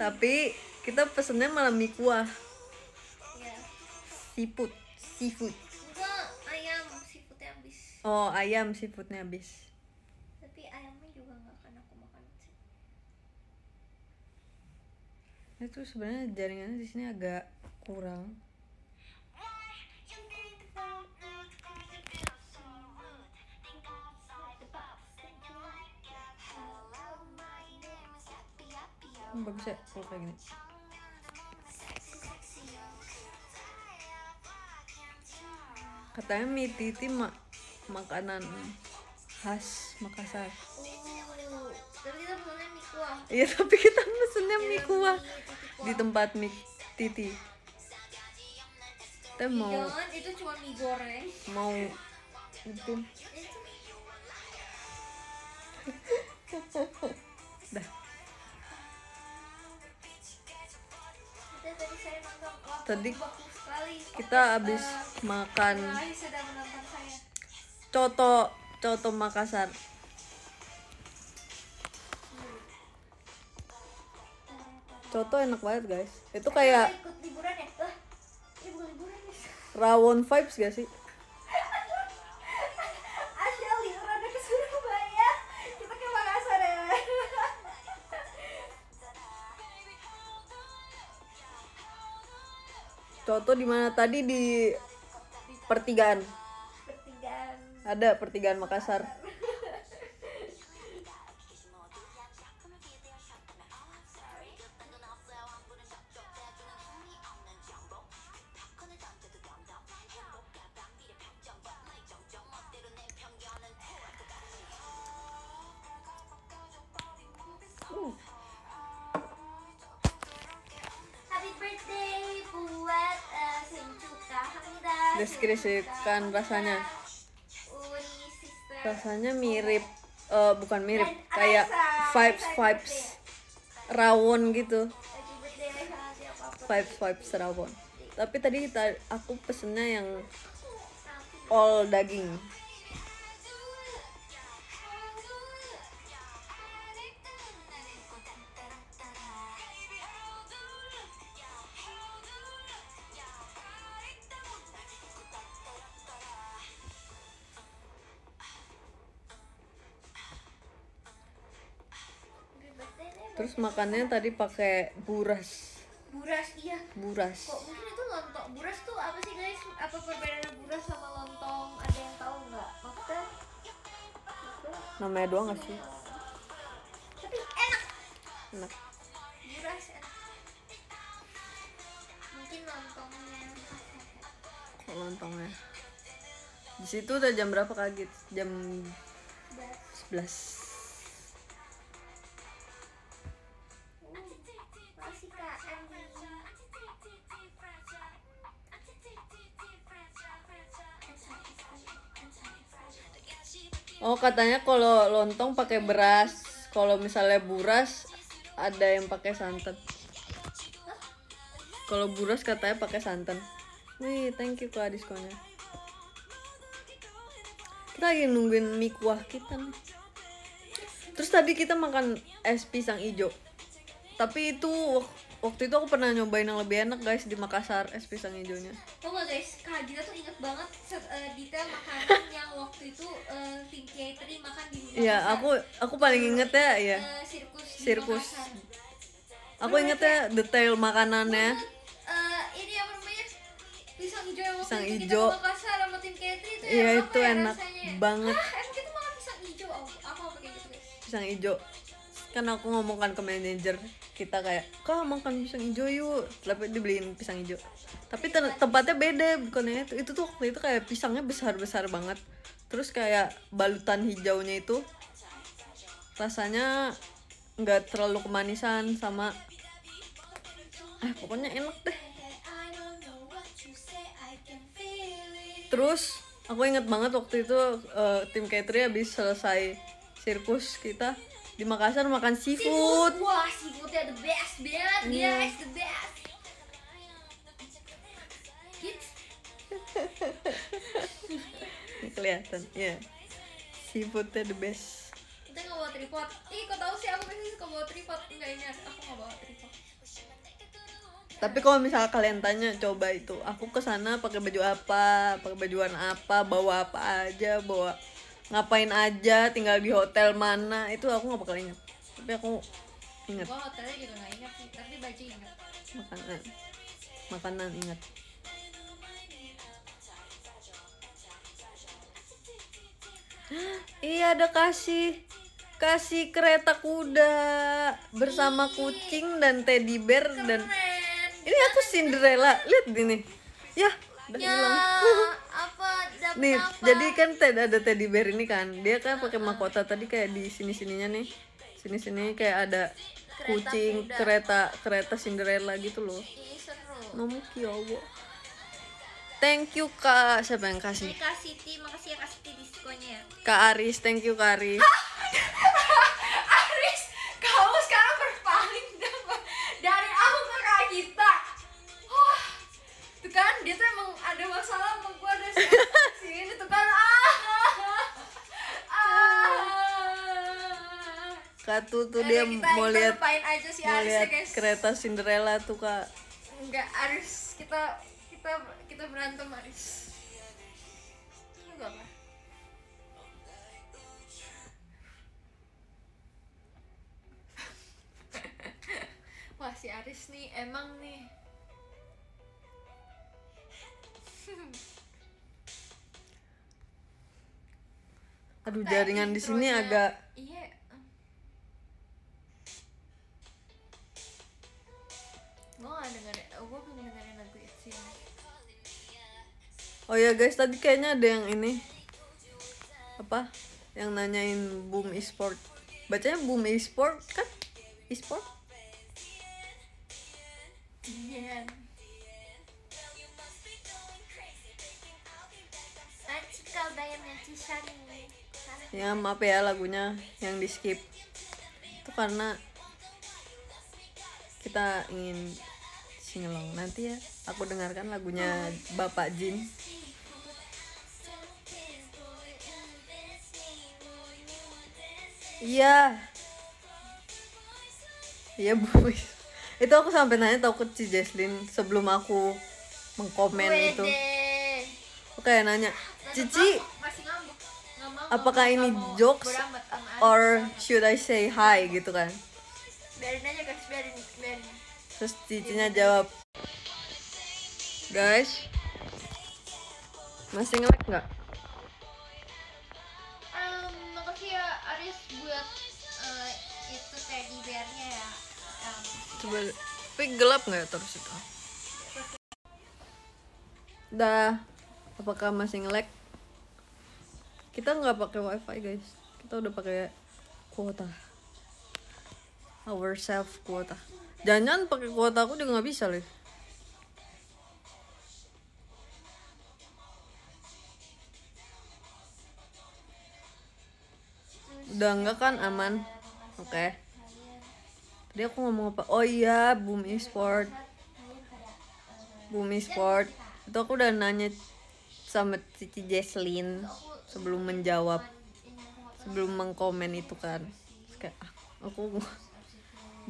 Tapi kita pesennya malah mie kuah. Iya. Seafood, seafood. Enggak, ayam, seafoodnya habis. Oh, ayam seafoodnya habis. Tapi ayamnya juga enggak akan aku makan sih. Itu sebenarnya jaringannya di sini agak kurang. Bagus ya kalau kayak gini. Katanya Mi Titi makanan khas Makassar. Tapi kita pesennya mie kuah. Iya, tapi kita pesennya mie kuah di tempat Mi Titi. Kita mau. Jangan, itu cuma mie goreng. Mau itu. Dah. Tadi kita habis makan coto Makassar. Coto enak banget guys. Itu kayak rawon vibes gak sih? Coto di mana tadi? Di pertigaan. Ada pertigaan Makassar. Deskripsikan rasanya. Rasanya mirip, bukan mirip, kayak vibes rawon gitu. Vibes rawon. Tapi tadi aku pesennya yang all daging. Terus makannya tadi pakai buras. Buras, iya. Buras. Kok mungkin itu lontong. Buras tuh apa sih guys? Apa perbedaannya buras sama lontong? Ada yang tahu nggak? Maksudnya? Namanya doang nggak sih? Tapi enak. Enak. Buras enak. Mungkin lontongnya. Kok lontongnya? Di situ udah jam berapa kaget? Jam 11. Oh, katanya kalau lontong pakai beras, kalau misalnya buras ada yang pakai santan. Kalau buras katanya pakai santan. Wih, thank you Kak diskonnya. Kita lagi nungguin mie kuah kita nih. Terus tadi kita makan es pisang ijo. Tapi itu waktu itu aku pernah nyobain yang lebih enak guys di Makassar, es pisang ijonya. Tau gak guys, Kak Dita tuh inget banget detail makanan yang waktu itu tim catering makan di Makassar. Iya, aku paling inget ya, ya. Sirkus. Aku inget ya detail makanannya. Ini apa namanya? Pisang hijau yang waktu itu kita ke Makassar sama tim catering itu. Iya, itu enak banget. Emang kita makan pisang hijau, aku pakai gitu guys. Pisang hijau. Kan aku ngomongkan ke manajer kita kayak, "Kak, makan pisang hijau yuk." Tapi dibeliin pisang hijau. Tapi tempatnya beda, bukannya itu. Itu tuh waktu itu kayak pisangnya besar-besar banget. Terus kayak balutan hijaunya itu rasanya nggak terlalu kemanisan sama pokoknya enak deh. Terus aku inget banget waktu itu tim catering habis selesai sirkus kita di Makassar makan seafood. Wah, seafoodnya the best banget guys, the best. Kids. Kelihatan, ya. Yeah. Seafoodnya the best. Kita nggak bawa tripod. Ih, kau tahu sih aku pasti suka bawa tripod. Enggak ingat, aku nggak bawa tripod. Tapi kalau misalnya kalian tanya, coba itu aku kesana pakai baju apa, pakai bajuan apa, bawa apa aja, bawa ngapain aja, tinggal di hotel mana, itu aku nggak bakal ingat. Tapi aku ingat. Gua hotelnya juga nggak ingat sih, tapi baju ingat. Makanan ingat. Iya, ada kasih kereta kuda bersama kucing dan teddy bear. Keren. Dan ini aku Cinderella, lihat ini ya, udah hilang ya, nih apa? Jadi kan ada teddy bear ini kan, dia kan pakai mahkota tadi, kayak di sini-sininya kayak ada kereta kucing kuda. kereta Cinderella gitu loh. Ih, seru. Nomu kiowo. Thank you Kak, siapa yang kasih? Kak Siti, makasih ya Kak Siti diskonnya. Kak Aris, thank you Kak Aris. Aris, kamu sekarang berpaling dari aku ke Kak Gita. Wah, tuh kan dia tuh emang ada masalah sama gue, ada sini tuh kan. Kak tuh dia mau lihat kereta Cinderella tuh Kak. Enggak Aris, kita berantem Aris. Ini gak apa? Wah, si Aris nih emang nih. Aduh, kayak jaringan di sini agak. Iya. Gue belum dengerin lagu itu. Oh ya guys, tadi kayaknya ada yang ini apa? Yang nanyain Boom Esports. Bacanya Boom Esports kan? Esports? Iya. Ya maaf ya lagunya yang di skip. Itu karena kita ingin singelong. Nanti ya aku dengarkan lagunya Bapak Jin. Iya. Iya Bu. Itu aku sampai nanya tau ke si Jesslyn sebelum aku mengkomen itu. Aku kayak nanya, Cici, apakah ini jokes or should I say hi gitu kan? Biarin aja guys, biarin. Terus Cicinya jawab, guys, masih nge-like nggak? Makasih ya Aris buat itu teddy bear-nya ya. Coba, tapi gelap nggak ya terus itu? Dah, apakah masih nge-like? Kita nggak pakai wifi guys, kita udah pakai kuota. Our self kuota. Jangan pakai kuota aku juga nggak bisa leh. Udah enggak kan, aman. Oke. Okay. Tadi aku ngomong apa? Oh iya, Boom Esports. Boom Esports. Itu aku udah nanya sama Cici Jesslyn sebelum menjawab. Sebelum mengkomen itu kan. Kayak aku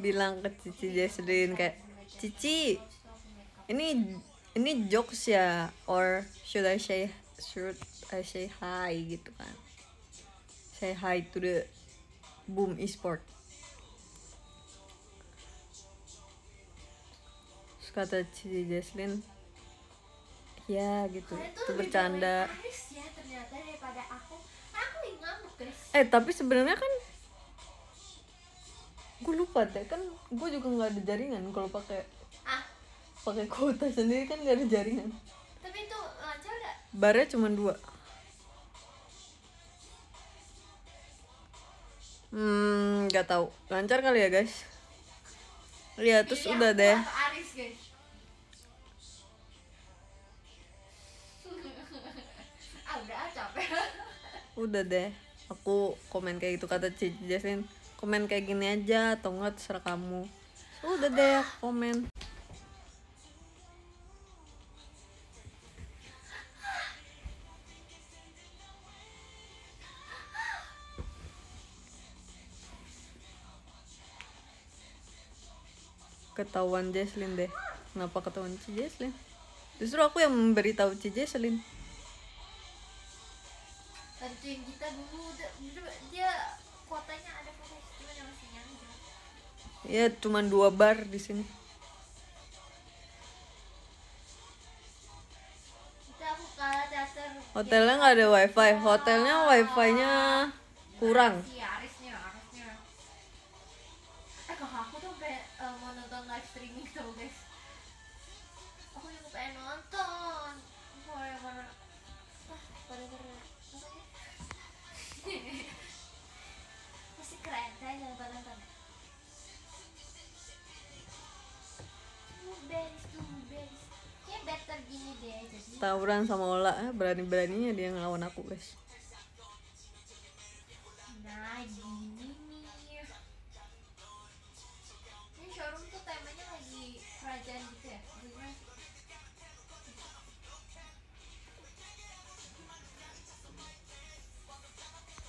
bilang ke Cici Jesslyn kayak, Cici, ini jokes ya or should I say hi gitu kan, say hi to the Boom Esports. Terus kata Cici Jesslyn ya gitu, itu bercanda ya, ternyata daripada aku yang ngamuk guys. Tapi sebenarnya kan gue lupa deh, kan gue juga nggak ada jaringan kalau pakai kuota sendiri kan nggak ada jaringan. Tapi itu lancar gak? Barnya cuma 2. Nggak tahu, lancar kali ya guys. Iya, terus udah deh. Aris, guys. Udah deh, aku komen kayak gitu, kata Cici Jesslyn. Komen kayak gini aja atau enggak terserah kamu. Udah deh komen. Ketahuan Jesslyn deh. Kenapa ketahuan Ci Jesslyn? Justru aku yang memberitahu Ci Jesslyn. Bantuin kita dulu, dia kuotanya ada proses, cuman yang masih nyanyi. Ya, cuman 2 bar di sini. Hotelnya nggak ada wifi, hotelnya wifi-nya kurang. Tawuran sama Ola, berani-beraninya dia ngelawan aku, guys. Nah, gini nih. Ini showroom tuh temanya lagi kerajaan gitu ya.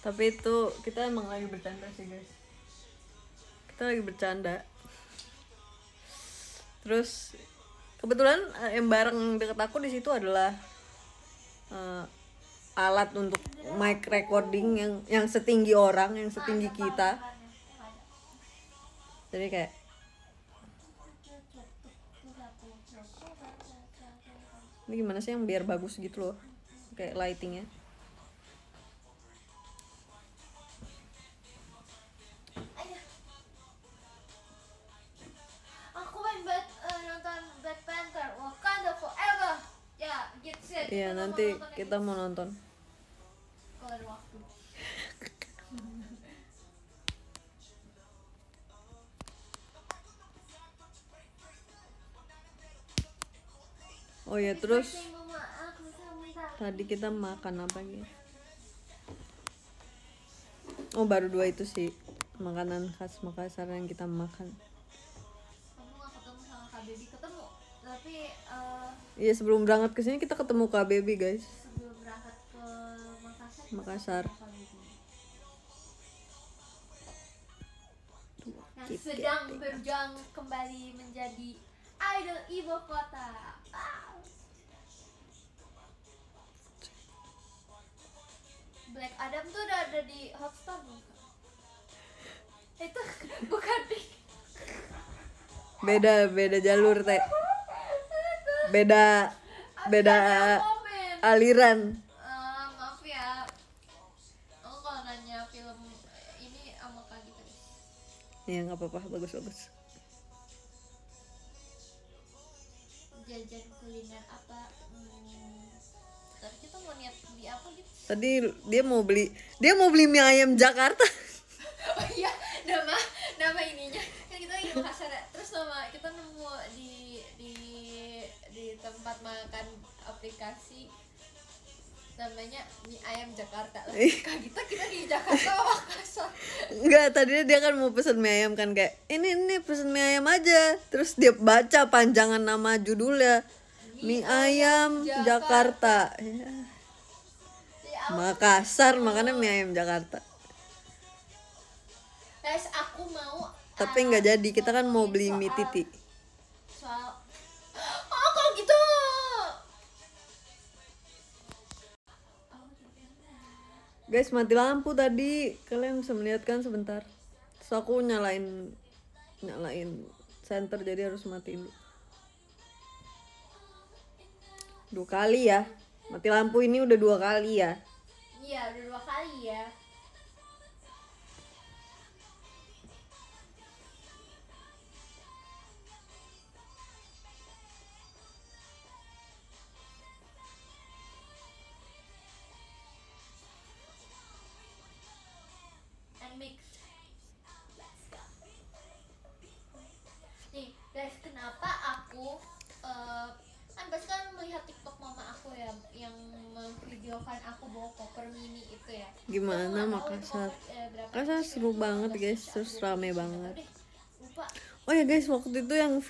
Tapi itu kita emang lagi bercanda sih, guys. Kita lagi bercanda. Terus kebetulan yang bareng deket aku di situ adalah alat untuk mic recording yang setinggi orang, yang setinggi kita. Jadi kayak ini gimana sih yang biar bagus gitu loh, kayak lightingnya. Iya, nanti kita mau nonton. Kalau ada waktu. Oh ya, terus tadi kita makan apa gitu? Oh, baru 2 itu sih makanan khas Makassar yang kita makan. Kamu gak ketemu sama Kak Baby? Ketemu, tapi iya, sebelum berangkat ke sini kita ketemu Kak Baby, guys. Sebelum berangkat ke Makassar. Nah, sedang berjuang kembali menjadi idol ibu kota. Wow. Black Adam tuh udah ada di Hotstar bukan? Itu bukan di. Beda jalur, Teh. Beda aliran. Maaf ya, aku kalau nanya film ini sama Kak gitu. Ya nggak apa-apa, bagus. Jajan kuliner apa? Tadi kita mau niat beli apa gitu? Tadi dia mau beli mie ayam Jakarta. Oh iya, nama ininya kan kita lagi Makassar, terus nama kita nemu di tempat makan aplikasi namanya mie ayam Jakarta. Lah kita di Jakarta Makassar. Enggak, tadinya dia kan mau pesen mie ayam kan, kayak ini pesen mie ayam aja. Terus dia baca panjangan nama judulnya, mie ayam Jakarta. Ya. Makassar makanya mie ayam Jakarta. Guys, aku mau. Tapi nggak jadi, kita kan mau beli Mi Titi. Soal gitu. Guys, mati lampu tadi. Kalian bisa melihatkan sebentar. Terus aku nyalain senter, jadi harus matiin 2 kali ya. Mati lampu ini udah 2 kali ya. Iya, udah 2 kali ya. Gimana Makassar? Makassar seru banget, guys, terus rame banget. Oh ya, guys, waktu itu yang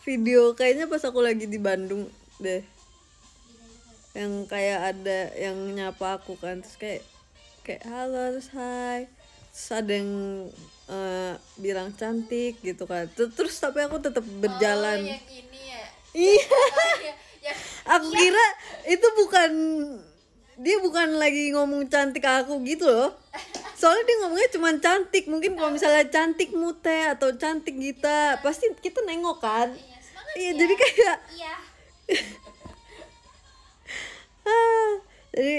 video kayaknya pas aku lagi di Bandung deh, yang kayak ada yang nyapa aku kan, terus kayak halo, terus hai, terus ada yang bilang cantik gitu kan. Terus tapi aku tetap berjalan. Oh, yang ini ya. Iya. Aku kira itu bukan, dia bukan lagi ngomong cantik aku gitu loh. Soalnya dia ngomongnya cuma cantik. Mungkin kalau misalnya cantik Mute atau cantik Gita, pasti kita nengok kan. Iya, ya. Jadi kayak iya. Jadi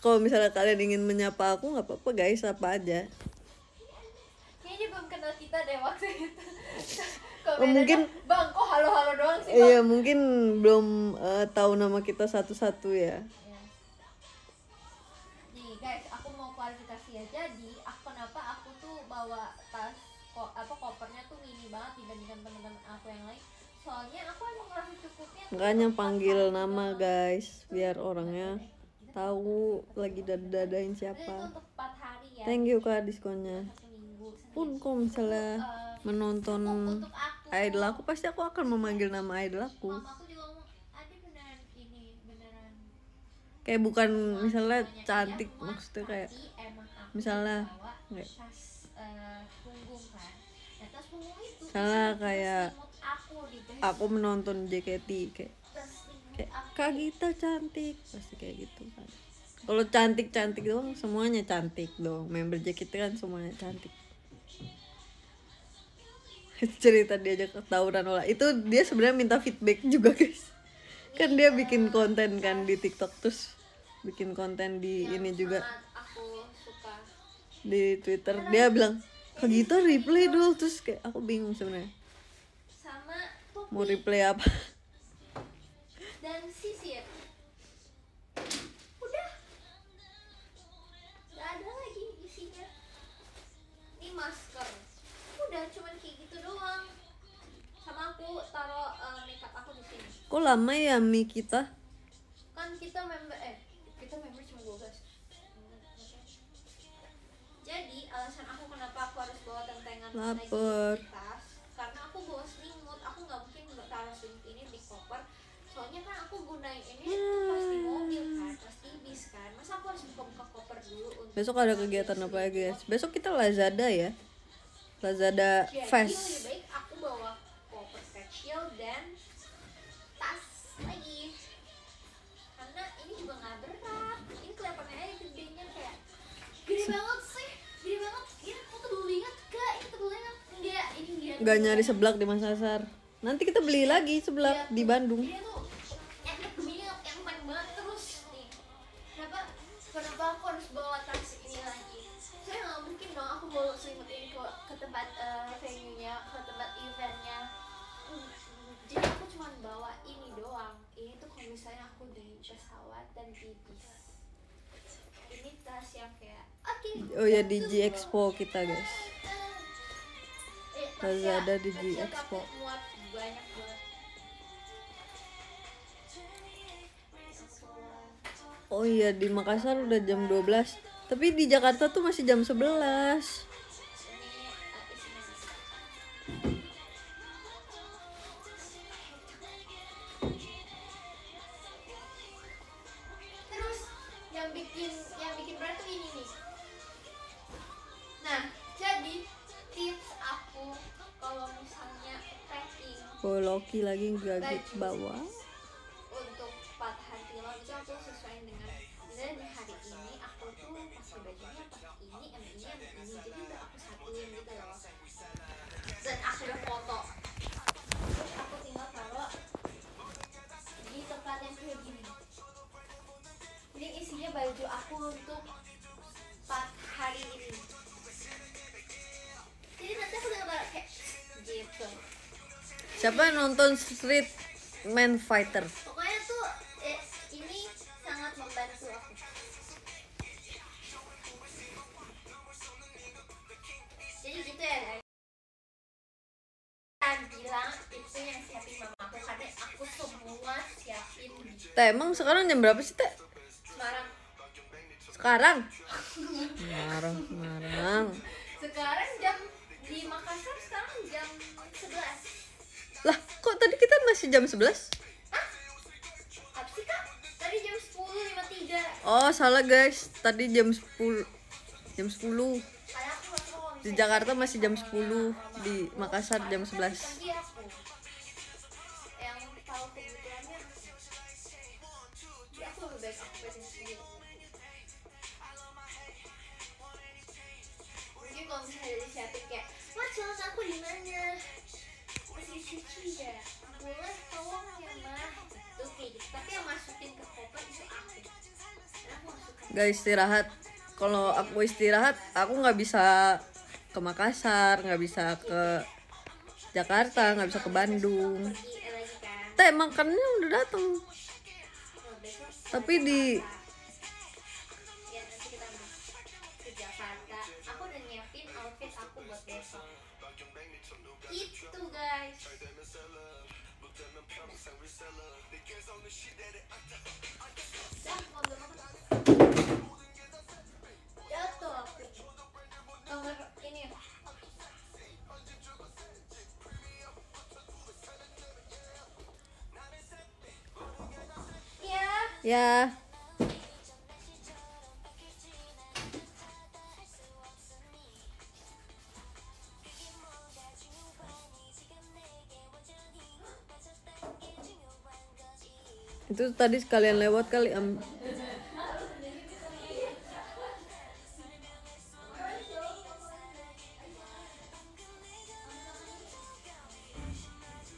kalau misalnya kalian ingin menyapa aku nggak apa-apa guys, apa aja. Kayaknya belum kenal kita deh waktu itu. Mungkin bang kok halo-halo doang sih bang? Iya mungkin belum tahu nama kita satu-satu ya. Nih guys, aku mau klarifikasi ya. Jadi aku, kenapa aku tuh bawa tas kopernya tuh mini banget dibandingkan teman-teman aku yang lain. Soalnya aku emang ngerasa cukupnya. Makanya panggil nama guys biar orangnya tahu lagi dadain siapa. Thank you kak diskonnya. Pun kok misalnya menonton idol aku pasti aku akan memanggil nama idol aku. Kayak bukan misalnya cantik maksudnya kayak misalnya nggak. Salah kayak aku menonton JKT kayak Kak Gita cantik pasti kayak gitu kan. Kalau cantik doang semuanya cantik dong, member JKT kan semuanya cantik. Cerita diajak tawuran olah itu dia sebenarnya minta feedback juga guys, kan dia bikin konten kan di TikTok terus bikin konten di ini juga di Twitter dia bilang Kak Gita replay dulu terus kayak aku bingung sebenarnya mau replay apa. Dan sisir udah nggak ada lagi isinya. Ini masker udah cuman kayak gitu doang. Sama aku taruh makeup aku di sini. Kok lama ya Mi kita? Kan kita member kita member cuma 12. Jadi alasan aku kenapa aku harus bawa tentengan lagi di tas karena aku bawa selimut, aku nggak mungkin taruh selimut ini di koper. Soalnya kan aku gunain ini pas di mobil kan, pas di bis kan. Masa aku harus buka koper dulu untuk besok ada kegiatan apa ya guys? Besok kita Lazada ya. Lazada Fest. Jadi lebih baik aku bawa koper kecil dan tas lagi. Karena ini juga nggak berat. Ini kelihatannya aja gedenya kayak gede banget sih. Gede banget. Ini aku tebel banget kak. Ini tebel banget. Enggak, ini dia. Enggak nyari seblak di Makassar. Nanti kita beli lagi seblak di Bandung. Kenapa aku harus bawa tas ini lagi? Saya nggak mungkin dong aku bawa selimut ini ke tempat venue-nya, ke tempat event-nya. Jadi aku cuma bawa ini doang. Ini tuh kalau misalnya aku di pesawat dan di bis. Ini tas yang kayak oh ya di G Expo kita guys. Lazada di G Expo. Muat banyak banget. Oh iya di Makassar udah jam 12. Tapi di Jakarta tuh masih jam 11. Terus yang bikin berat tuh ini nih. Nah, jadi tips aku kalau misalnya packing. Oh, Loki lagi gak bawa. Aku sesuaiin dengan misalnya di hari ini aku tuh pakai bajunya pas ini jadi udah aku satuin gitu loh dan aku udah foto terus aku tinggal taruh di tempat yang kayak gini. Ini isinya baju aku untuk 4 hari ini jadi nanti aku tinggal taruh kayak gitu. Siapa yang nonton Street Man Fighter? Pokoknya tuh ini sangat membantu aku. Jadi gitu ya guys. Dan bilang itu yang siapin mama aku karena aku semua siapin. Teh emang sekarang jam berapa sih Teh? Semarang. Sekarang? Semarang. Sekarang jam di Makassar sekarang jam 11. Lah kok tadi kita masih jam 11? Tadi jam 10:53. Oh, salah guys. Tadi jam 10. Jam 10. Padahal aku Di Jakarta masih jam 10, di Makassar jam 11. Gak istirahat. Kalau aku istirahat, aku nggak bisa ke Makassar, nggak bisa ke Jakarta, nggak bisa ke Bandung. Teh makannya udah datang, tapi di itu guys. Ya. Itu tadi sekalian lewat kali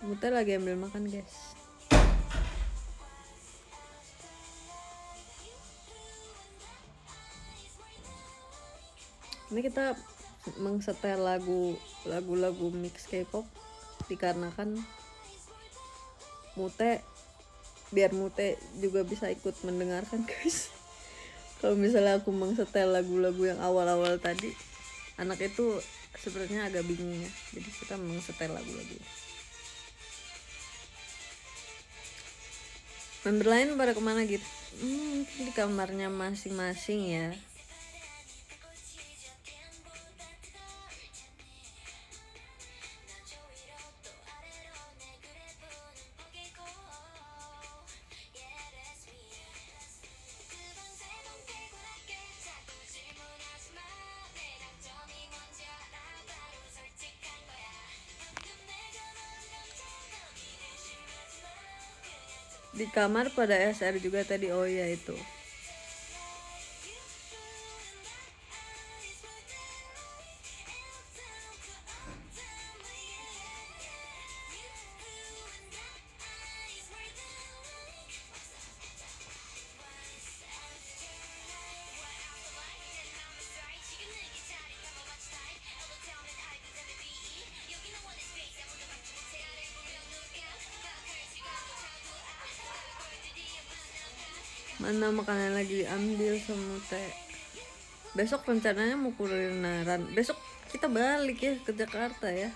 Muter lagi ambil makan guys. Ini kita mengsetel lagu mix K-pop dikarenakan Mute biar Mute juga bisa ikut mendengarkan guys. Kalau misalnya aku mengsetel lagu-lagu yang awal-awal tadi, anak itu sebenarnya agak bingung ya. Jadi kita mengsetel lagu-lagu. Member lain pada kemana gitu? Di kamarnya masing-masing ya. Di kamar pada SR juga tadi, oh iya itu. Mana makanan lagi diambil sama Teh. Besok rencananya mau kulineran. Besok kita balik ya ke Jakarta ya.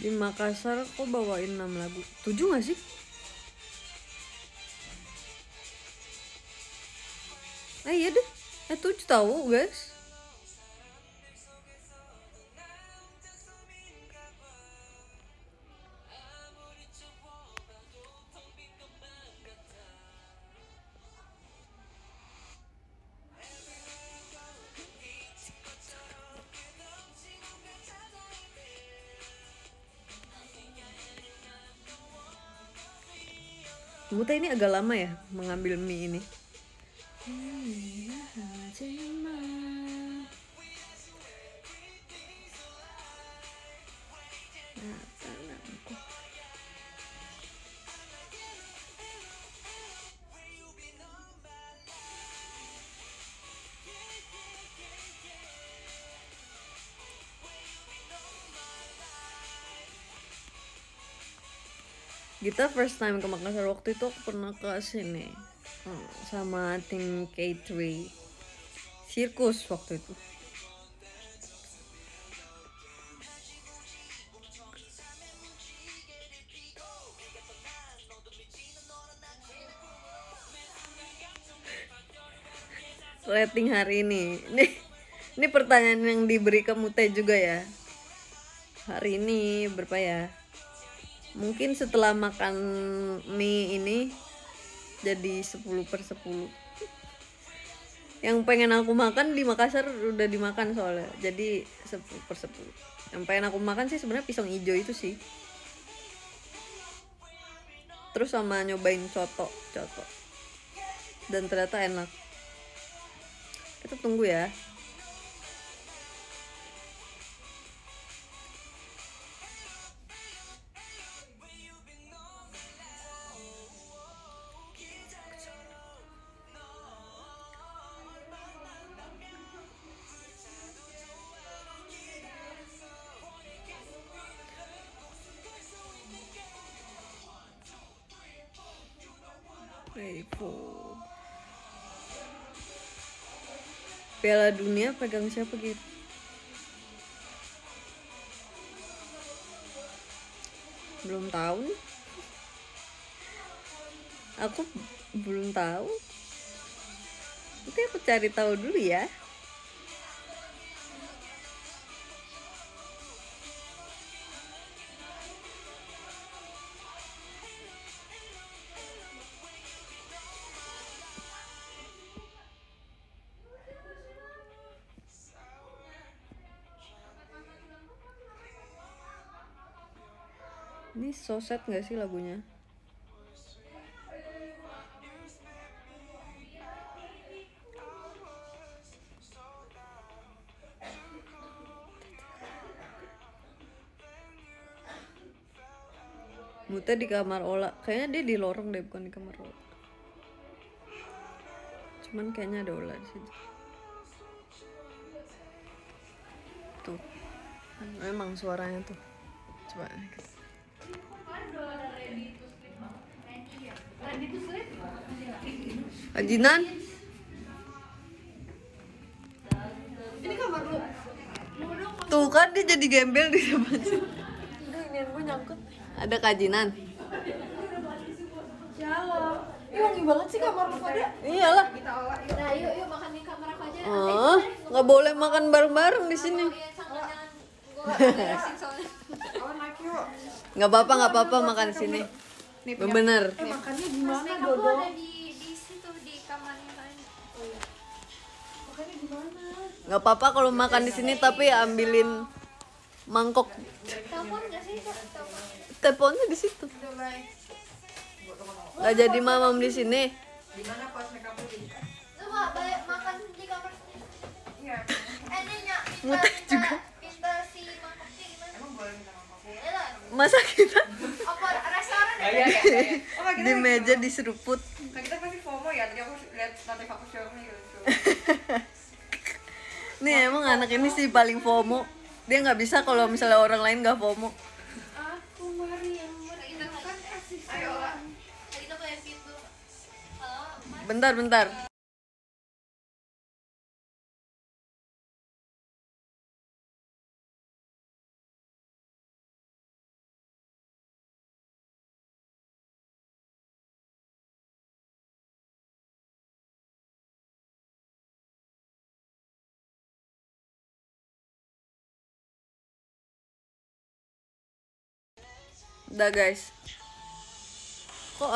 Di Makassar kok bawain 6 lagu? 7 gak sih? Iya deh. 7 tau guys. Mute ini agak lama ya mengambil mie ini. Kita first time ke Makassar, waktu itu aku pernah ke sini sama tim K3 Sirkus waktu itu. rating hari ini. Ini pertanyaan yang diberi ke Mute juga ya. Hari ini berapa ya? Mungkin setelah makan mie ini jadi 10/10. Yang pengen aku makan di Makassar udah dimakan soalnya. Jadi 10/10. Yang pengen aku makan sih sebenarnya pisang hijau itu sih. Terus sama nyobain coto. Dan ternyata enak. Kita tunggu ya. Piala dunia pegang siapa gitu? Belum tahu nih. Aku belum tahu. Nanti aku cari tahu dulu ya. Ini so sad gak sih lagunya? Mute di kamar Ola. Kayaknya dia di lorong deh, bukan di kamar Ola. Cuman kayaknya ada Ola di situ. Tuh. Emang suaranya tuh. Coba kita. Ajinan, ini kamar lu. Tuh kan dia jadi gembel di depan sini. Ada kajinan. Iya, wangi banget sih kamar lu pada. Iyalah. Nah, yuk makan di kamar aku aja. Oh, nggak boleh makan bareng-bareng di sini. Nggak apa-apa makan di sini. Bener. Makannya di mana, Dodo? Di situ, di kamarnya kan. Oh iya. Makannya di mana? Nggak apa-apa kalau makan di sini, tapi ambilin mangkok. Telepon nggak sih? Teleponnya di situ. Nggak jadi mamam di sini. Di mana pas makeup putih? Coba balik makan di kamar sini. Iya. Muteh juga. Minta si mangkoknya gimana? Emang boleh minta mangkoknya? Masa kita? Di meja diseruput. Nah, kita pasti FOMO ya, tadi aku lihat tante kampus showroom gitu. Nih emang anak ini sih paling FOMO. Dia nggak bisa kalau misalnya orang lain nggak FOMO. Aku mari yang menentukan kasih. Ayo lah. Kita ke pintu. Bentar. Udah guys, kok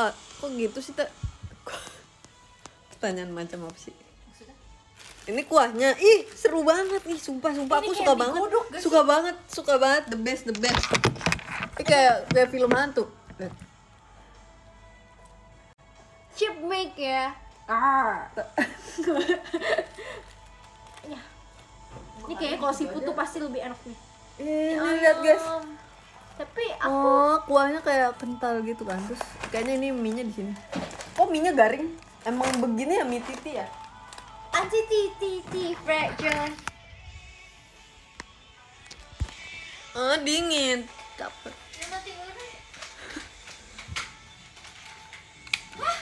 gitu sih tak? Pertanyaan macam apa sih? Maksudnya? Ini kuahnya, ih seru banget nih, sumpah ini aku suka banget, the best. Ini kayak film hantu. Chip make ya. Ya. Ini kayaknya kalau seafood tuh pasti lebih enak nih. Ini lihat guys. Tapi aku... Oh, kuahnya kayak kental gitu kan. Terus kayaknya ini mie-nya di sini. Oh, mie-nya garing. Emang begini ya Mi Titi ya? Anti Titi Fred John. Oh, dingin. Dapet. Ya mati orang. Hah?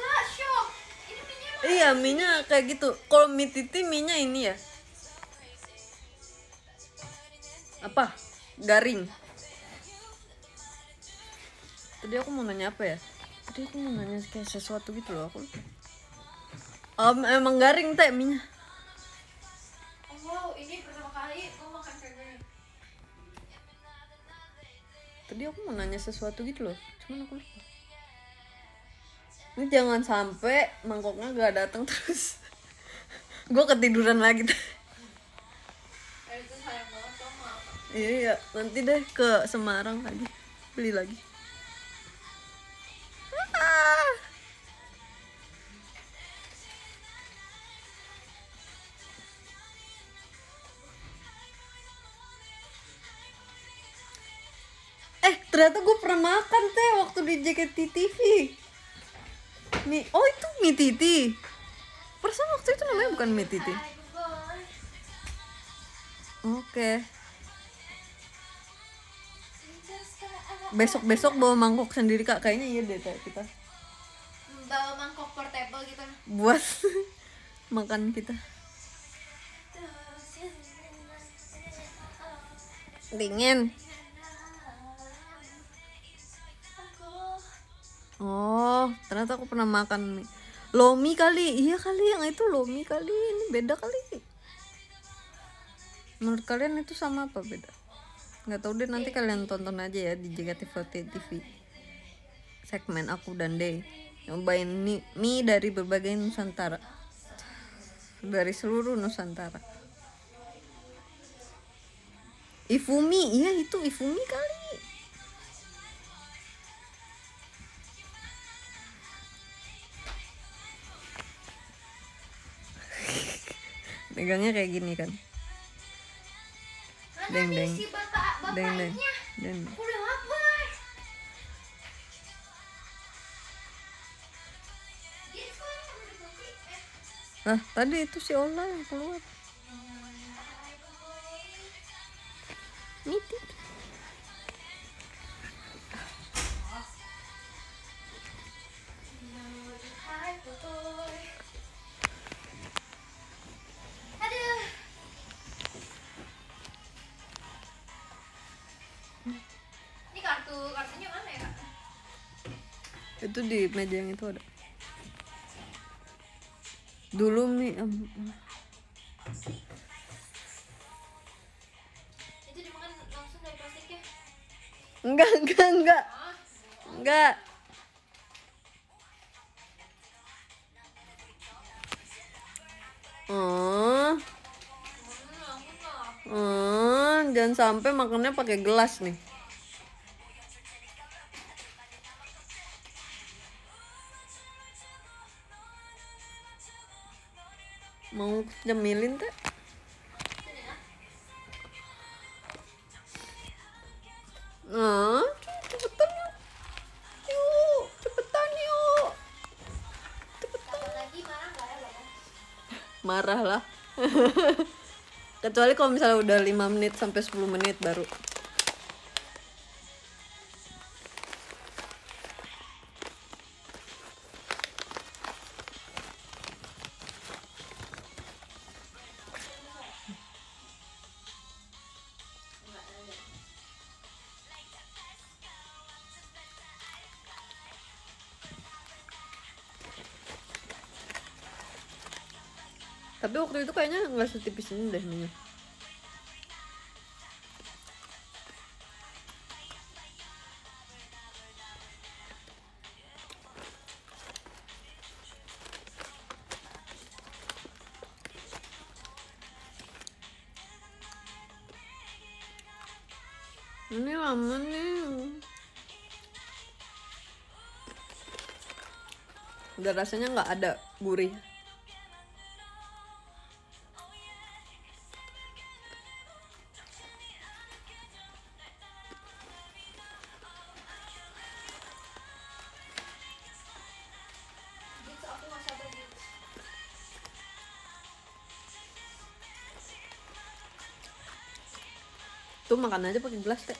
Gak shock. Ini mie-nya mana? Iya, mie-nya kayak gitu. Kalau Mi Titi mie-nya ini ya. Apa? Garing. Tadi aku mau nanya apa ya? Tadi aku mau nanya kayak sesuatu gitu loh aku. Emang garing teh minyak. Oh wow, ini pertama kali aku makan kerjanya. Tadi aku mau nanya sesuatu gitu loh, cuman aku lupa. Ini jangan sampai mangkoknya gak datang terus. Gue ketiduran lagi teh. Itu sayang banget loh, maaf. Iya, nanti deh ke Semarang lagi, beli lagi. Ternyata gue pernah makan teh waktu di JKT TV. Mi, oh itu Mi Titi. Perasaan waktu itu namanya bukan Mi Titi. Oke. Besok-besok bawa mangkok sendiri Kak, kayaknya iya deh teh kita. Bawa mangkok portable gitu. Buat makan kita. Dingin. Oh, ternyata aku pernah makan mie. Lomi kali, iya kali, yang itu lomi kali, ini beda kali. Menurut kalian itu sama apa beda? Nggak tahu deh, nanti kalian tonton aja ya di JKT TV segmen aku dan Day. Nyobain mie dari berbagai Nusantara, dari seluruh Nusantara. Ifumi, iya itu Ifumi kali. Megangnya kayak gini kan. Mana deng deng. Si bapak, deng deng. Aku udah lapar. Nah, tadi itu si Ola yang keluar. Miti. Kartunya mana ya Kak? Itu di meja yang itu ada. Dulu nih itu dimakan langsung dari plastiknya? Enggak. Enggak. Jangan sampai makannya pakai gelas nih. Mau nyemilin teh? Nah, cepetan yuk, cepetan yuk, cepetan. Lagi marah lah. Kecuali kalau misalnya udah 5 menit sampai 10 menit baru. Tapi waktu itu kayaknya nggak setipis ini deh minyak. Ini lama nih. Udah rasanya nggak ada gurih. Tuh makan aja pakai gelas teh.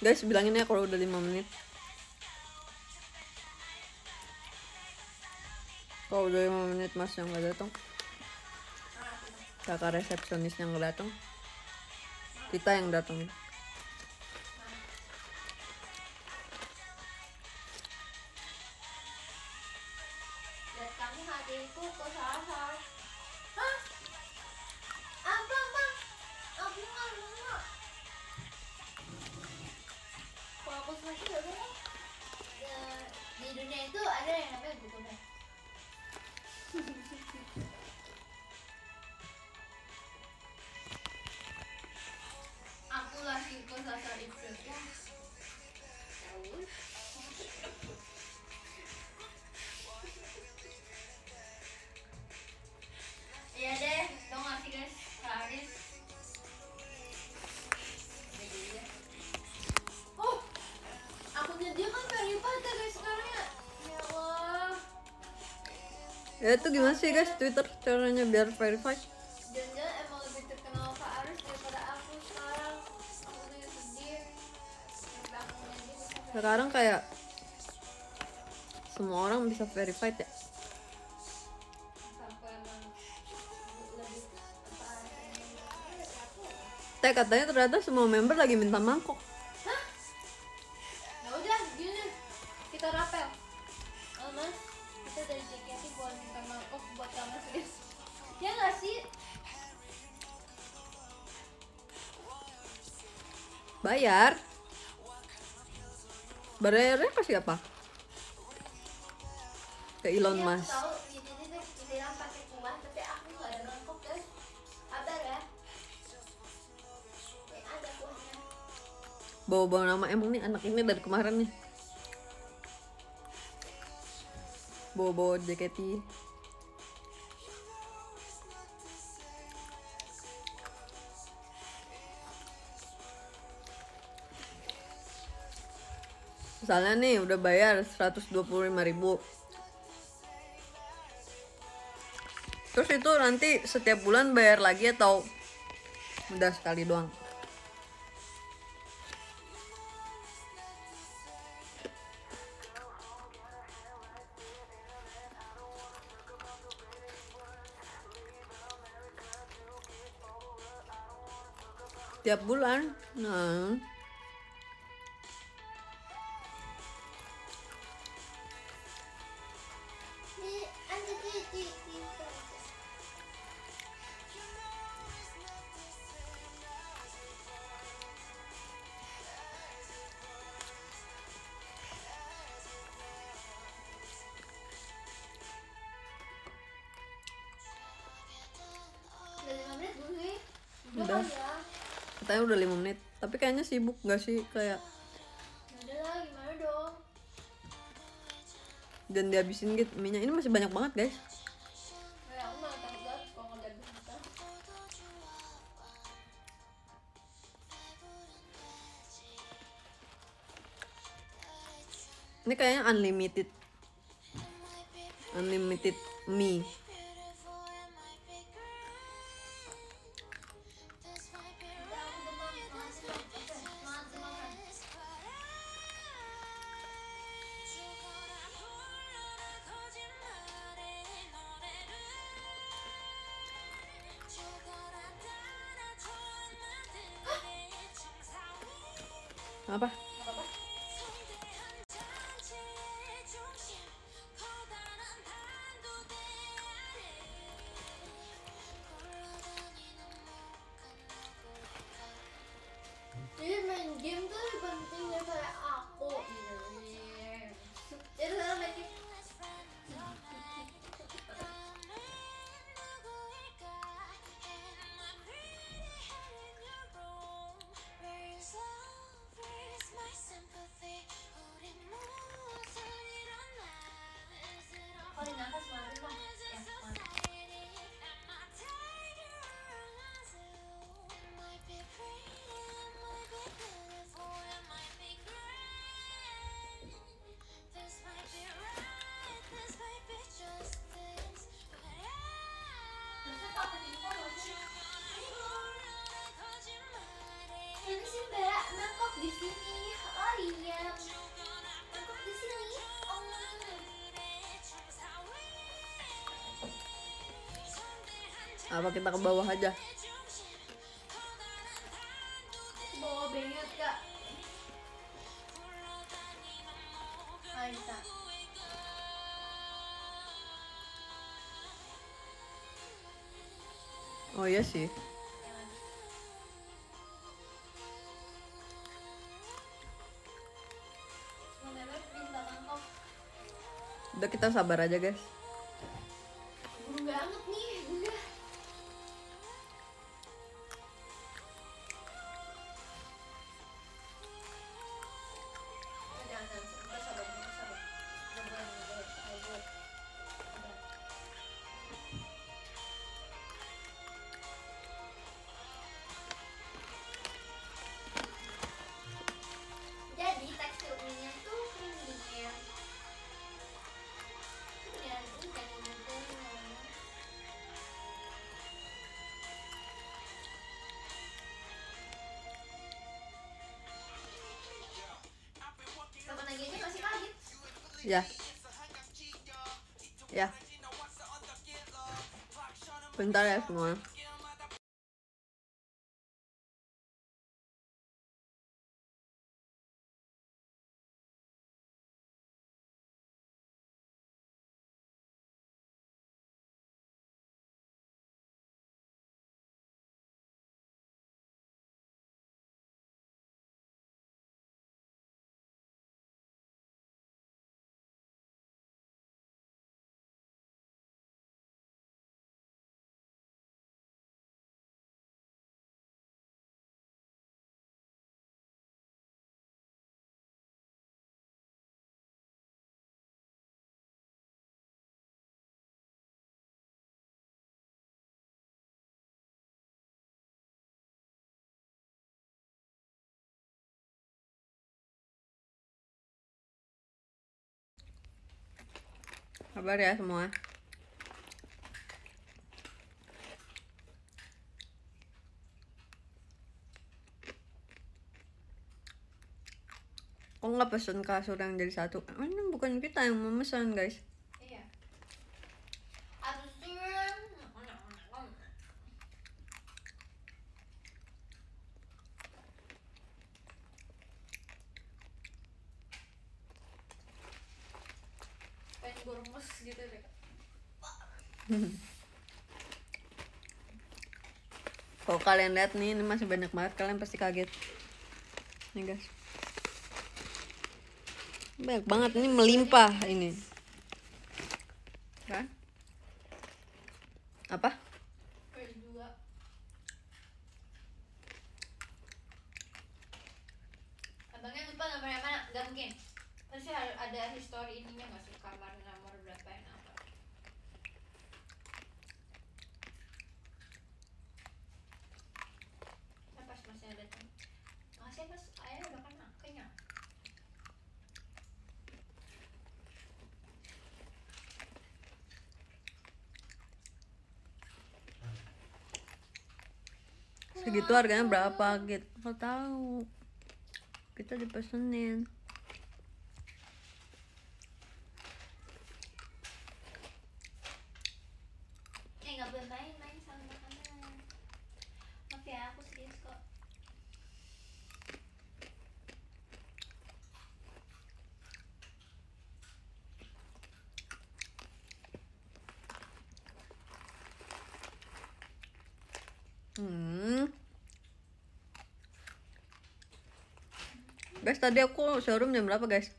Guys, bilangin ya kalau udah 5 menit. kok udah 5 menit masnya nggak datang, kakak resepsionisnya nggak datang, kita yang datang. Ya itu gimana sih guys Twitter caranya biar verify? Jangan-jangan emang lebih terkenal Pak Aris daripada aku sekarang. Aku tuh sedih. Sekarang kayak semua orang bisa verify ya. Teh katanya ternyata semua member lagi minta mangkok. Hah? Nah udah gini kita rapel. Mas. Kita dari JKT buat minta mangkok buat kamu guys. Ya nggak sih? Bayar? Bayarnya ke siapa? Ke Elon Musk. Tahu ini bilang pakai kuah, tapi aku nggak ada mangkok guys. Ada ya? Ini ada kuahnya. Bawa-bawa nama emang nih anak ini dari kemarin nih. Bobo JKT. Misalnya nih udah bayar 125.000. Terus itu nanti setiap bulan bayar lagi atau udah sekali doang? Tiap bulan. Nah. Udah. Katanya udah 5 menit, tapi kayaknya sibuk gak sih? Kayak ada lah, gimana dong? Dan dihabisin gitu, minyak ini masih banyak banget guys. Aku malah takut kalau gak bisa. Ini kayaknya unlimited. Unlimited mie. Apa? Jadi main game tuh penting ya kayak aku ini. Jadi sekarang main game. Mangkok di sini. Apa kita ke bawah aja? Bawah banget Kak. Aisyah. Oh iya sih. Udah kita sabar aja guys. Buru banget nih. Udah. Ya, ya, bentar ya semua. Sabar ya semua. Kok nggak pesan kasur yang jadi satu? Ini bukan kita yang memesan guys. Iya. Gormes gitu deh. Kalau kalian lihat nih, ini masih banyak banget, kalian pasti kaget. Nih guys, banyak banget, ini melimpah ini. Kan? Apa? Abangnya lupa nomornya mana? Gak mungkin. Pasti ada history ininya nggak sih? Kamar nomor berapa yang apa? Saya pas masih ada datang. Masih pas ayah udah kena kenyang. Segitu harganya berapa gitu? Nggak tahu. Kita dipesenin. Guys, tadi aku showroom jam berapa guys?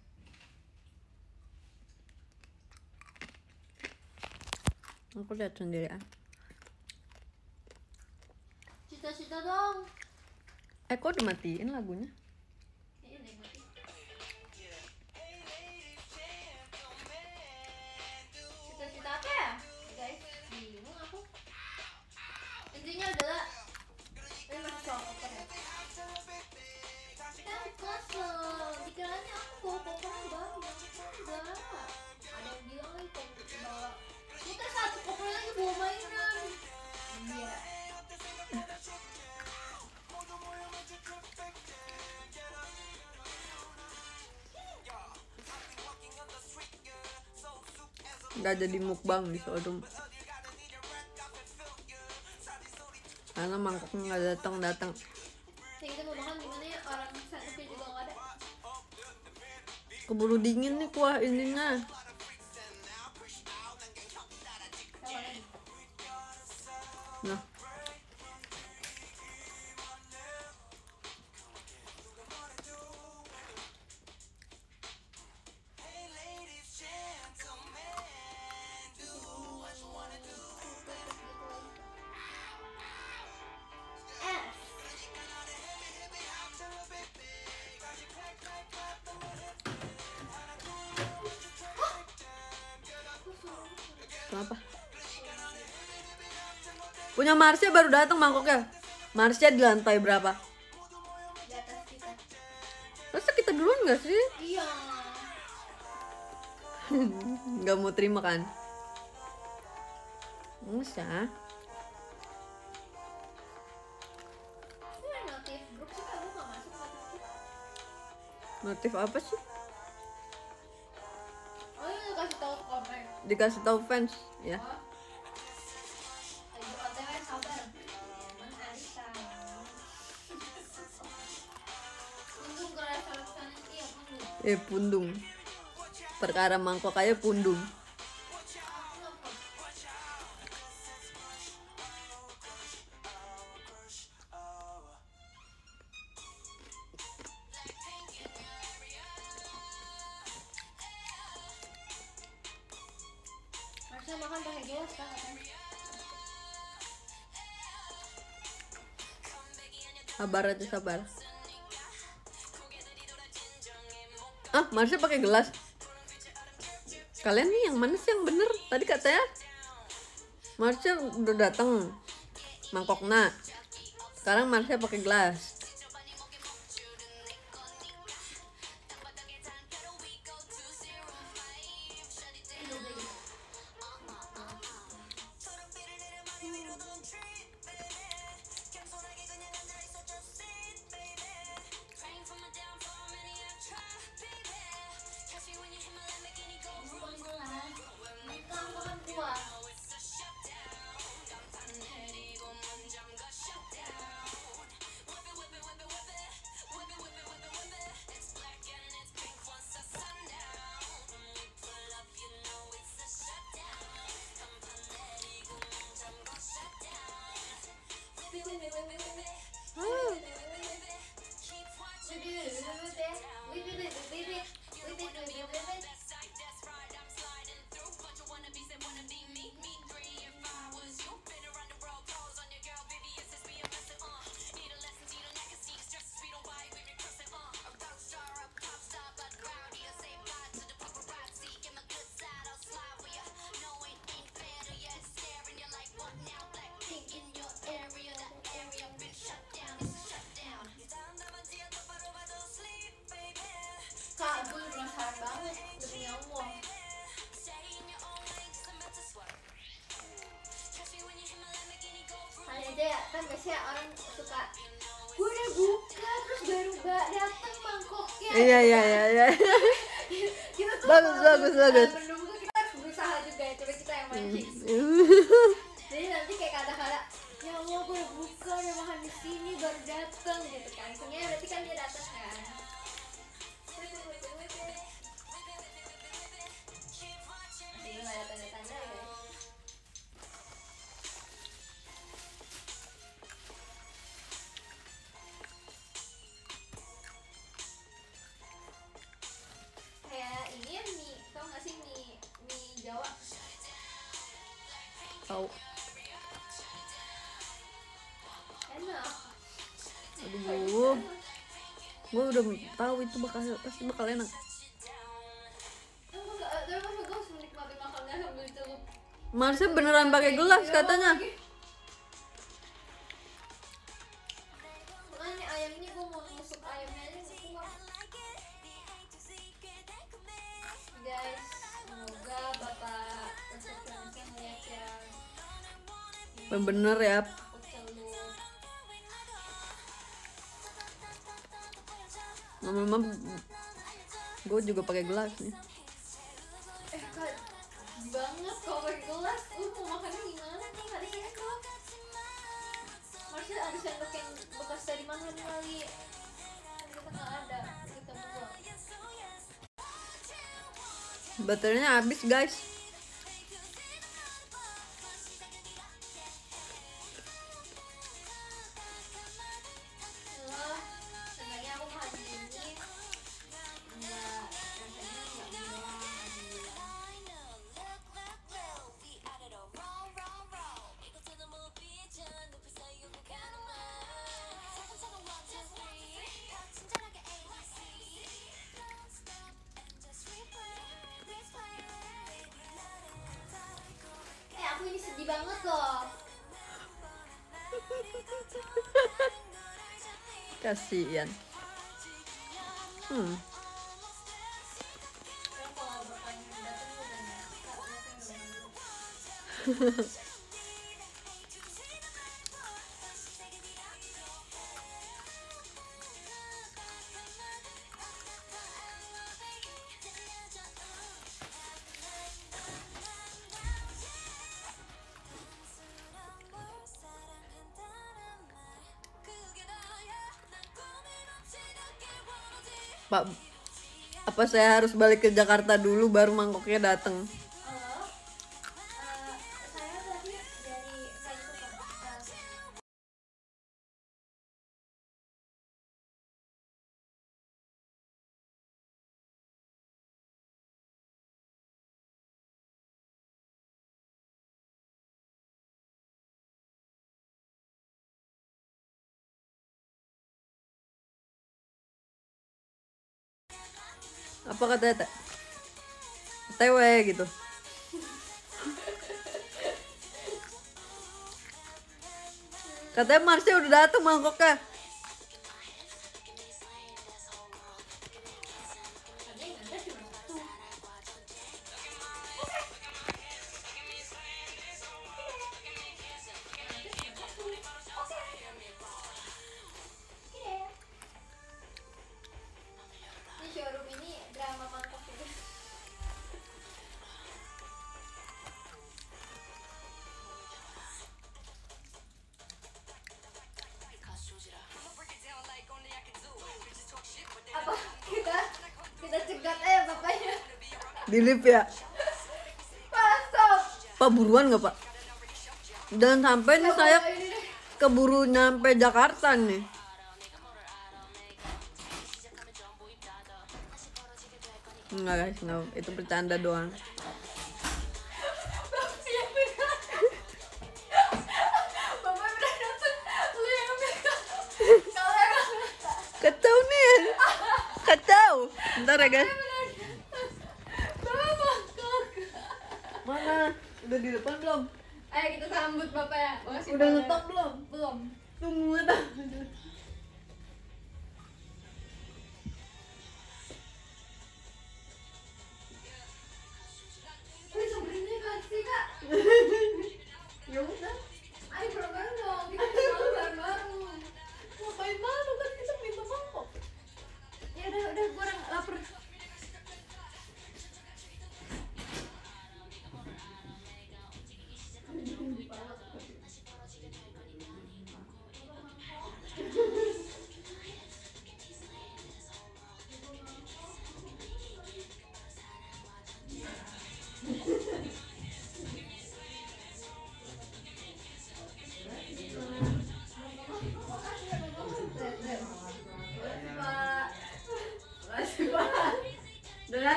Aku lihat sendiri ah. Cita-cita dong. Kok dimatiin lagunya? Cita-cita apa ya guys? Bingung aku. Intinya adalah ini masih soal open ya. Dikiranya aku bawa koperan baru, enggak. Ada yang bilang lagi bawa kita satu koperan lagi bawa mainan. Iya. Gak jadi mukbang di showroom. karena mangkoknya nggak datang-datang. Kita mau makan gimana ya, orang satunya juga nggak ada. Keburu dingin nih kuah ininya. Nah. Kenapa? Punya Marsya baru datang mangkoknya. Marsya di lantai berapa? Di atas kita. Terus kita duluan nggak sih? Iya. Nggak mau terima kan? Musa. Notif apa sih? Dikasih tahu fans ya. Pundung. Perkara mangkok aja pundung. Sabar aja, sabar. Ah, Marsya pakai gelas. Kalian nih yang mana sih yang bener? Tadi katanya Marsya udah datang mangkokna. Sekarang Marsya pakai gelas. Iya. Bagus. Menunggu kita harus berusaha juga, coba kita yang mancing. Jadi nanti kayak kata-kata, ya Allah gue udah buka, udah makan di sini baru dateng gitu kan. Sebenarnya berarti kan dia dateng kan. Jadi nggak ada tanda-tanda ya. Aduh, gue udah tahu itu bakal pasti bakal enak. Marsya beneran pakai gelas katanya. Bener ya. Mama, gue juga pakai gelas nih. Kak, banget kalau pakai gelas. Mau makannya gimana nih hari ini? harus dari mahal kali. Kita nggak ada, kita buang. Baterainya habis guys. Banget loh. Kasihan. Pak, apa saya harus balik ke Jakarta dulu baru mangkoknya datang? Apa kata TW gitu. Katanya Marsha udah dateng mangkoknya. Di lift ya. Masuk. Pak buruan nggak Pak? Dan sampai nih saya keburu nyampe Jakarta nih. Enggak guys, no. Itu bercanda doang. Kacau nih. Kacau. Bentar ya guys. Mana? Udah di depan belum? Ayo kita sambut Bapak ya. Makasih. Udah ngetop belum? Belum. Tunggu ngetop. Ini sobrinya kasih Kak. Ya udah. Ayo bareng-bareng dong. Kita mau bareng-bareng. Ngapain malu kan kita minta mangkok. Ya udah gue lapar.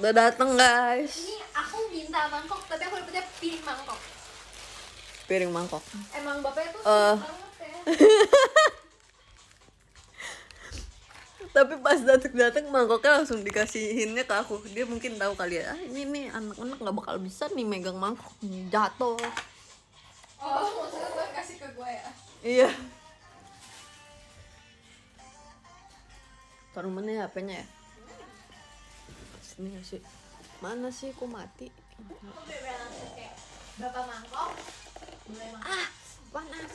Udah dateng guys. Ini aku minta mangkok, tapi aku dapetnya piring mangkok. Piring mangkok. Emang bapaknya tuh banget ya. Tapi pas dateng mangkoknya langsung dikasihinnya ke aku. Dia mungkin tahu kali ya. Ah, ini nih anak-anak nggak bakal bisa nih megang mangkok, jatuh. Oh, maksudnya gue kasih ke gue ya? Iya. Taruh mana ya HP-nya ya? ini gak sih? Mana sih, kok mati? Bapak mangkok? Ah, panas.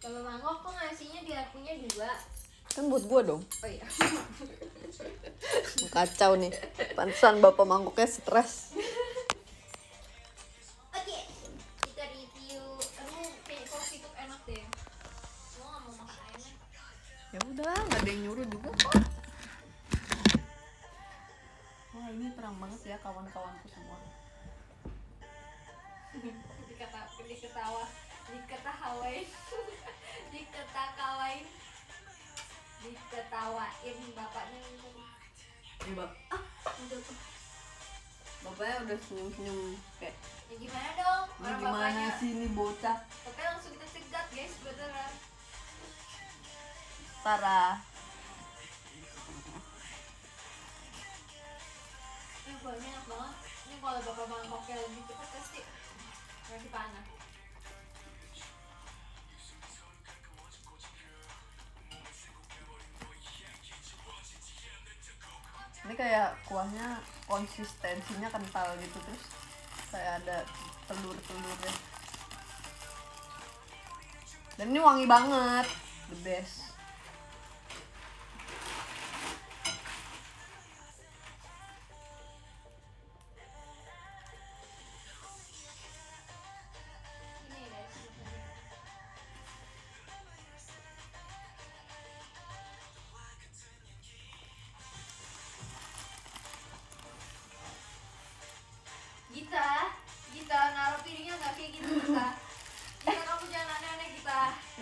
Bapak mangkok kok ngasihnya di akunya dua? Kan buat gua dong. Oh iya. Kacau nih, pantesan bapak mangkoknya stres. Oke, kita review. Aduh, kayak kopi itu enak deh. Gua nggak mau makan ayamnya. Ya udah, nggak ada yang nyuruh juga kok. Wah, ini terang banget ya kawan-kawanku semua. Diketawain bapaknya minum. Ya, Bap. Ah, bapaknya udah senyum-senyum kayak. Ya gimana dong? Orang bapaknya sini bocah. Bapaknya langsung tercegat, guys, beneran. Parah. Ini kuahnya enak banget. Ini kalau bapak mangkoknya lebih cepat pasti masih panas. Ini kayak kuahnya konsistensinya kental gitu, terus kayak ada telur-telurnya. Dan ini wangi banget, the best.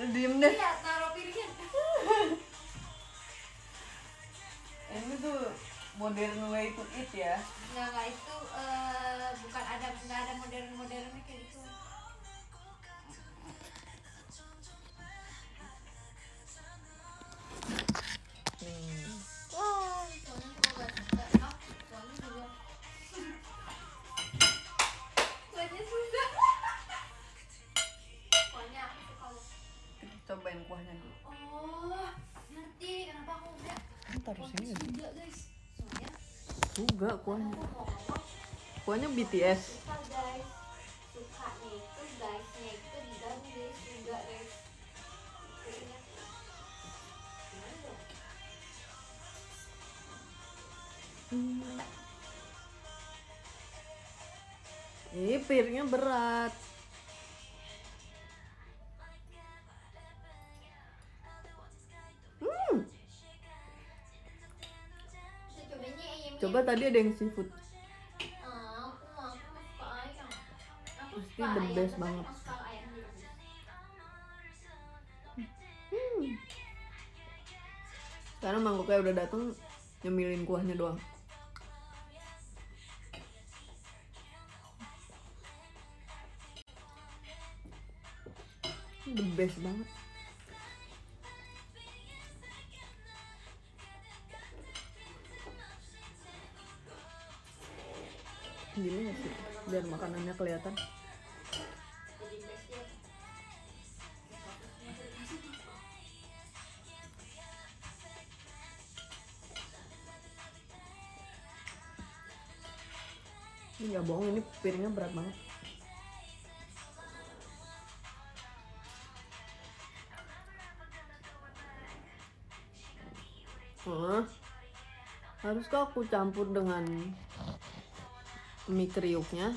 Diem deh. Lihat, taruh piringnya. Ini tuh modern way to eat ya. Enggak itu bukan ada, enggak ada modernnya kayak gitu. Cobain kuahnya dulu. Oh, ngerti kenapa aku enggak. Taruh sini aja, guys. Soalnya enggak kuahnya. Kuahnya BTS. Suka, guys. Suka itu guysnya itu di dalam, guys. Enggak, guys. Ini piringnya berat. Coba tadi ada yang seafood. Pasti the best banget. Sekarang mangkuknya udah datang, nyemilin kuahnya doang. The best banget. Gini ya sih, biar makanannya kelihatan. Ini nggak bohong, ini piringnya berat banget. Haruskah aku campur dengan mie kriuknya?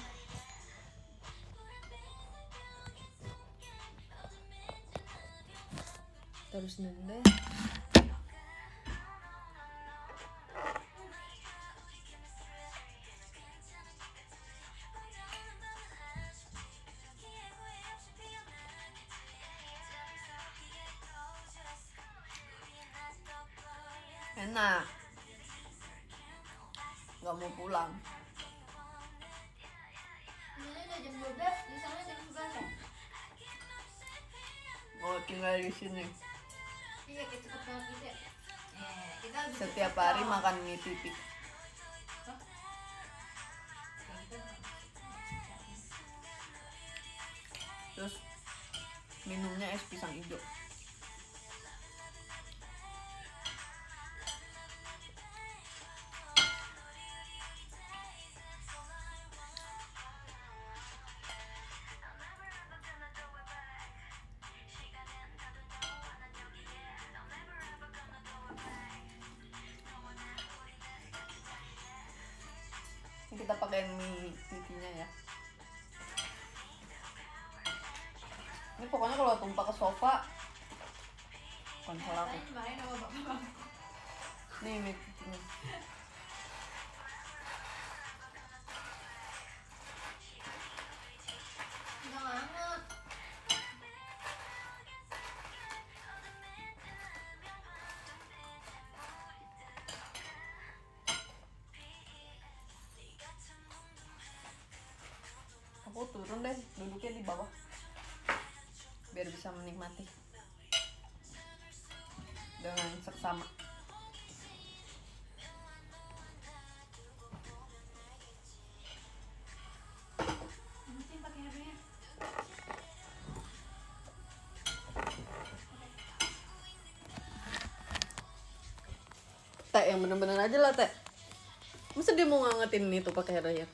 Terus nende. Enak. Nggak mau pulang. Jam 12, di sana jam 11 ya? Oh, tinggal di sini. Iya, kita cepet banget gitu ya. Kita setiap hari makan Mi Titi. Terus minumnya es pisang hijau. kita pakai Mi Titinya ya. Ini pokoknya kalau tumpah ke sofa konsol aku. Nih Mi Titinya. Aku turun deh, duduknya di bawah biar bisa menikmati dengan seksama. Teh yang bener-bener aja lah Teh. Masa dia mau ngangetin ini tuh pakai hair dryer?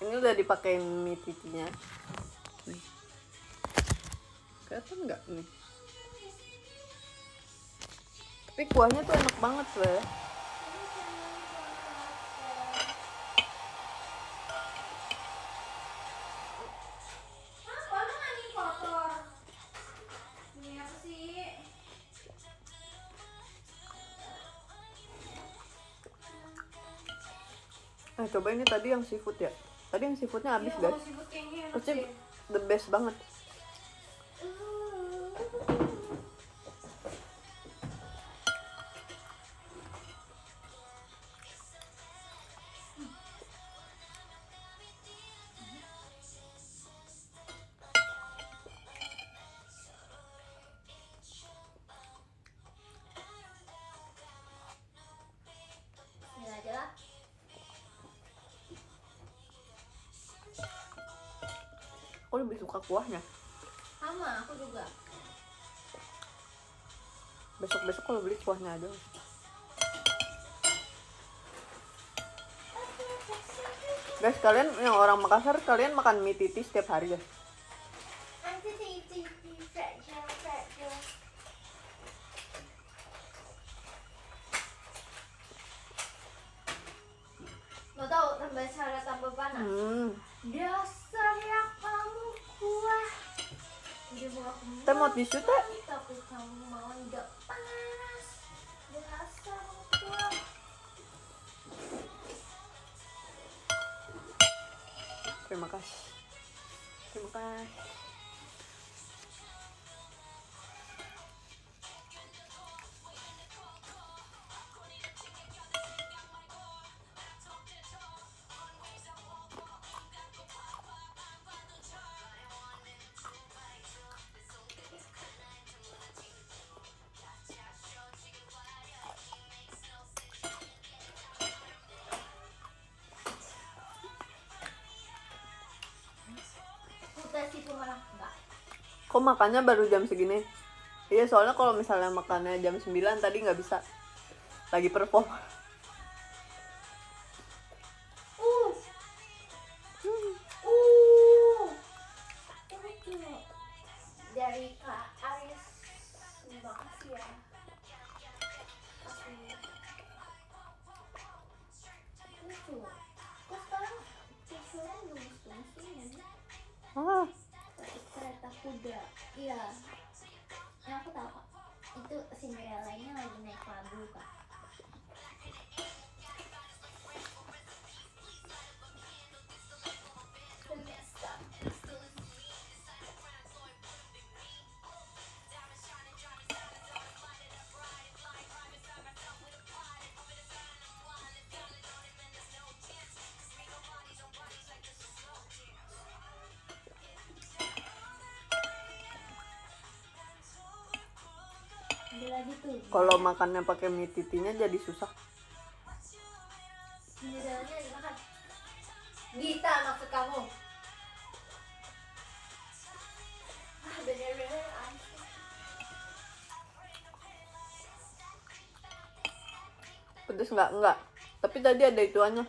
Ini udah dipakai Mi Titinya. Nih. Kelihatan enggak nih? Tapi kuahnya tuh enak banget loh. Nah, coba ini tadi yang seafood ya. Tadi yang seafoodnya habis ya, guys. Seafood the best banget. Aku lebih suka kuahnya. Sama, aku juga. Besok-besok kalau beli kuahnya aja. Guys, kalian yang orang Makassar, kalian makan Mi Titi setiap hari ya? Mau tahu tambah cara tambah panas? Dasar ya kamu kuah. Kita mau tisu tak? Tapi kamu mau nggak panas. Dasar kuah. Terima kasih. Terima kasih. Kok makannya baru jam segini? Iya, soalnya kalau misalnya makannya jam 9 tadi nggak bisa, lagi perform. Dari Kak Aris, terima kasih ya. Kok sekarang tisurnya bagus-bagus ya? Kereta kuda, iya. Yang aku tahu Kak, itu Cinderella-nya lagi naik labu Kak. Kalau makannya pakai Mi Titinya jadi susah. Gita maksud kamu? Ah bener-bener. manis enggak. Tapi tadi ada ituannya.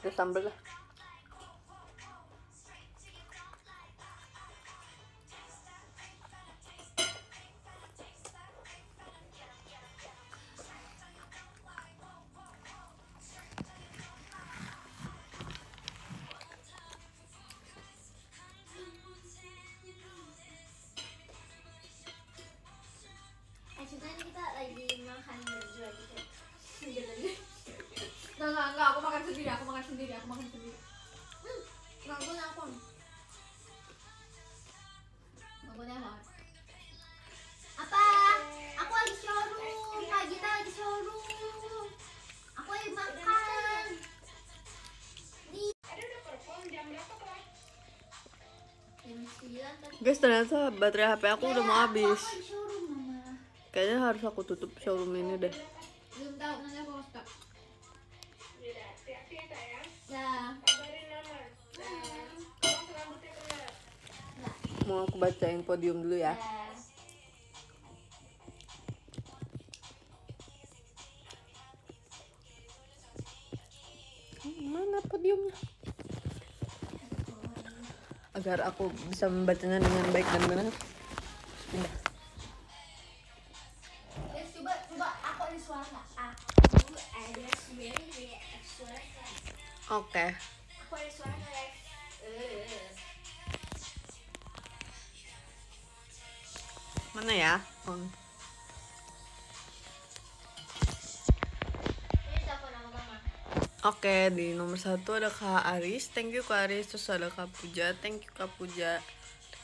Terus sambel lah. Enggak, aku makan sendiri. Nggak, gue nelfon. Apa? Aku lagi showroom, Pak Gita lagi showroom. Aku lagi makan. Nih. Ada udah perform jam berapa, Pak? Jam 9. Guys, ternyata baterai HP aku udah mau habis. Kayaknya harus aku tutup showroom ini deh. Belum tahu, nanti aku stop. Mau aku bacain podium dulu ya. Mana podiumnya? Agar aku bisa membacanya dengan baik dan benar. Coba aku ada suara. Aku ada suara. Oke. Aku ada suara kayak. Mana ya? Oke, di nomor 1 ada Kak Aris. Thank you Kak Aris. Terus ada Kak Puja. Thank you Kak Puja.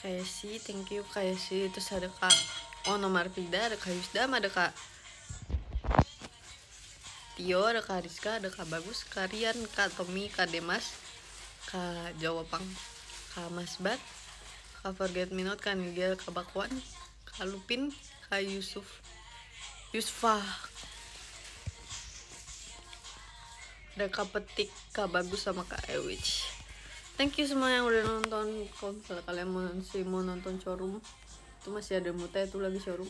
Kayasi, thank you Kayasi. Terus ada Kak Ono Marpida, ada Kak Yusdam, ada Kak Tio, ada Kak Rizka, ada Kak Bagus, Kak Rian, Kak Tommy, Kak Demas, Kak Jawapang, Kak Masbat, Kak Forget Me Not, Kak Nigel, Kak Bakwan, Kak Lupin, Kak Yusufah, ada Kak Petik, Kak Bagus, sama Kak Ewich. Thank you semua yang udah nonton. Kalau misalnya kalian masih mau nonton showroom, itu masih ada Muta, itu lagi showroom.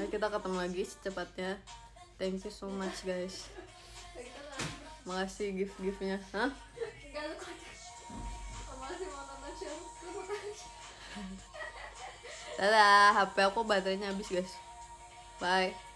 Nah, kita ketemu lagi secepatnya. Thank you so much guys. Makasih gift-giftnya. Hah? Dadah, HP aku baterainya habis guys. Bye.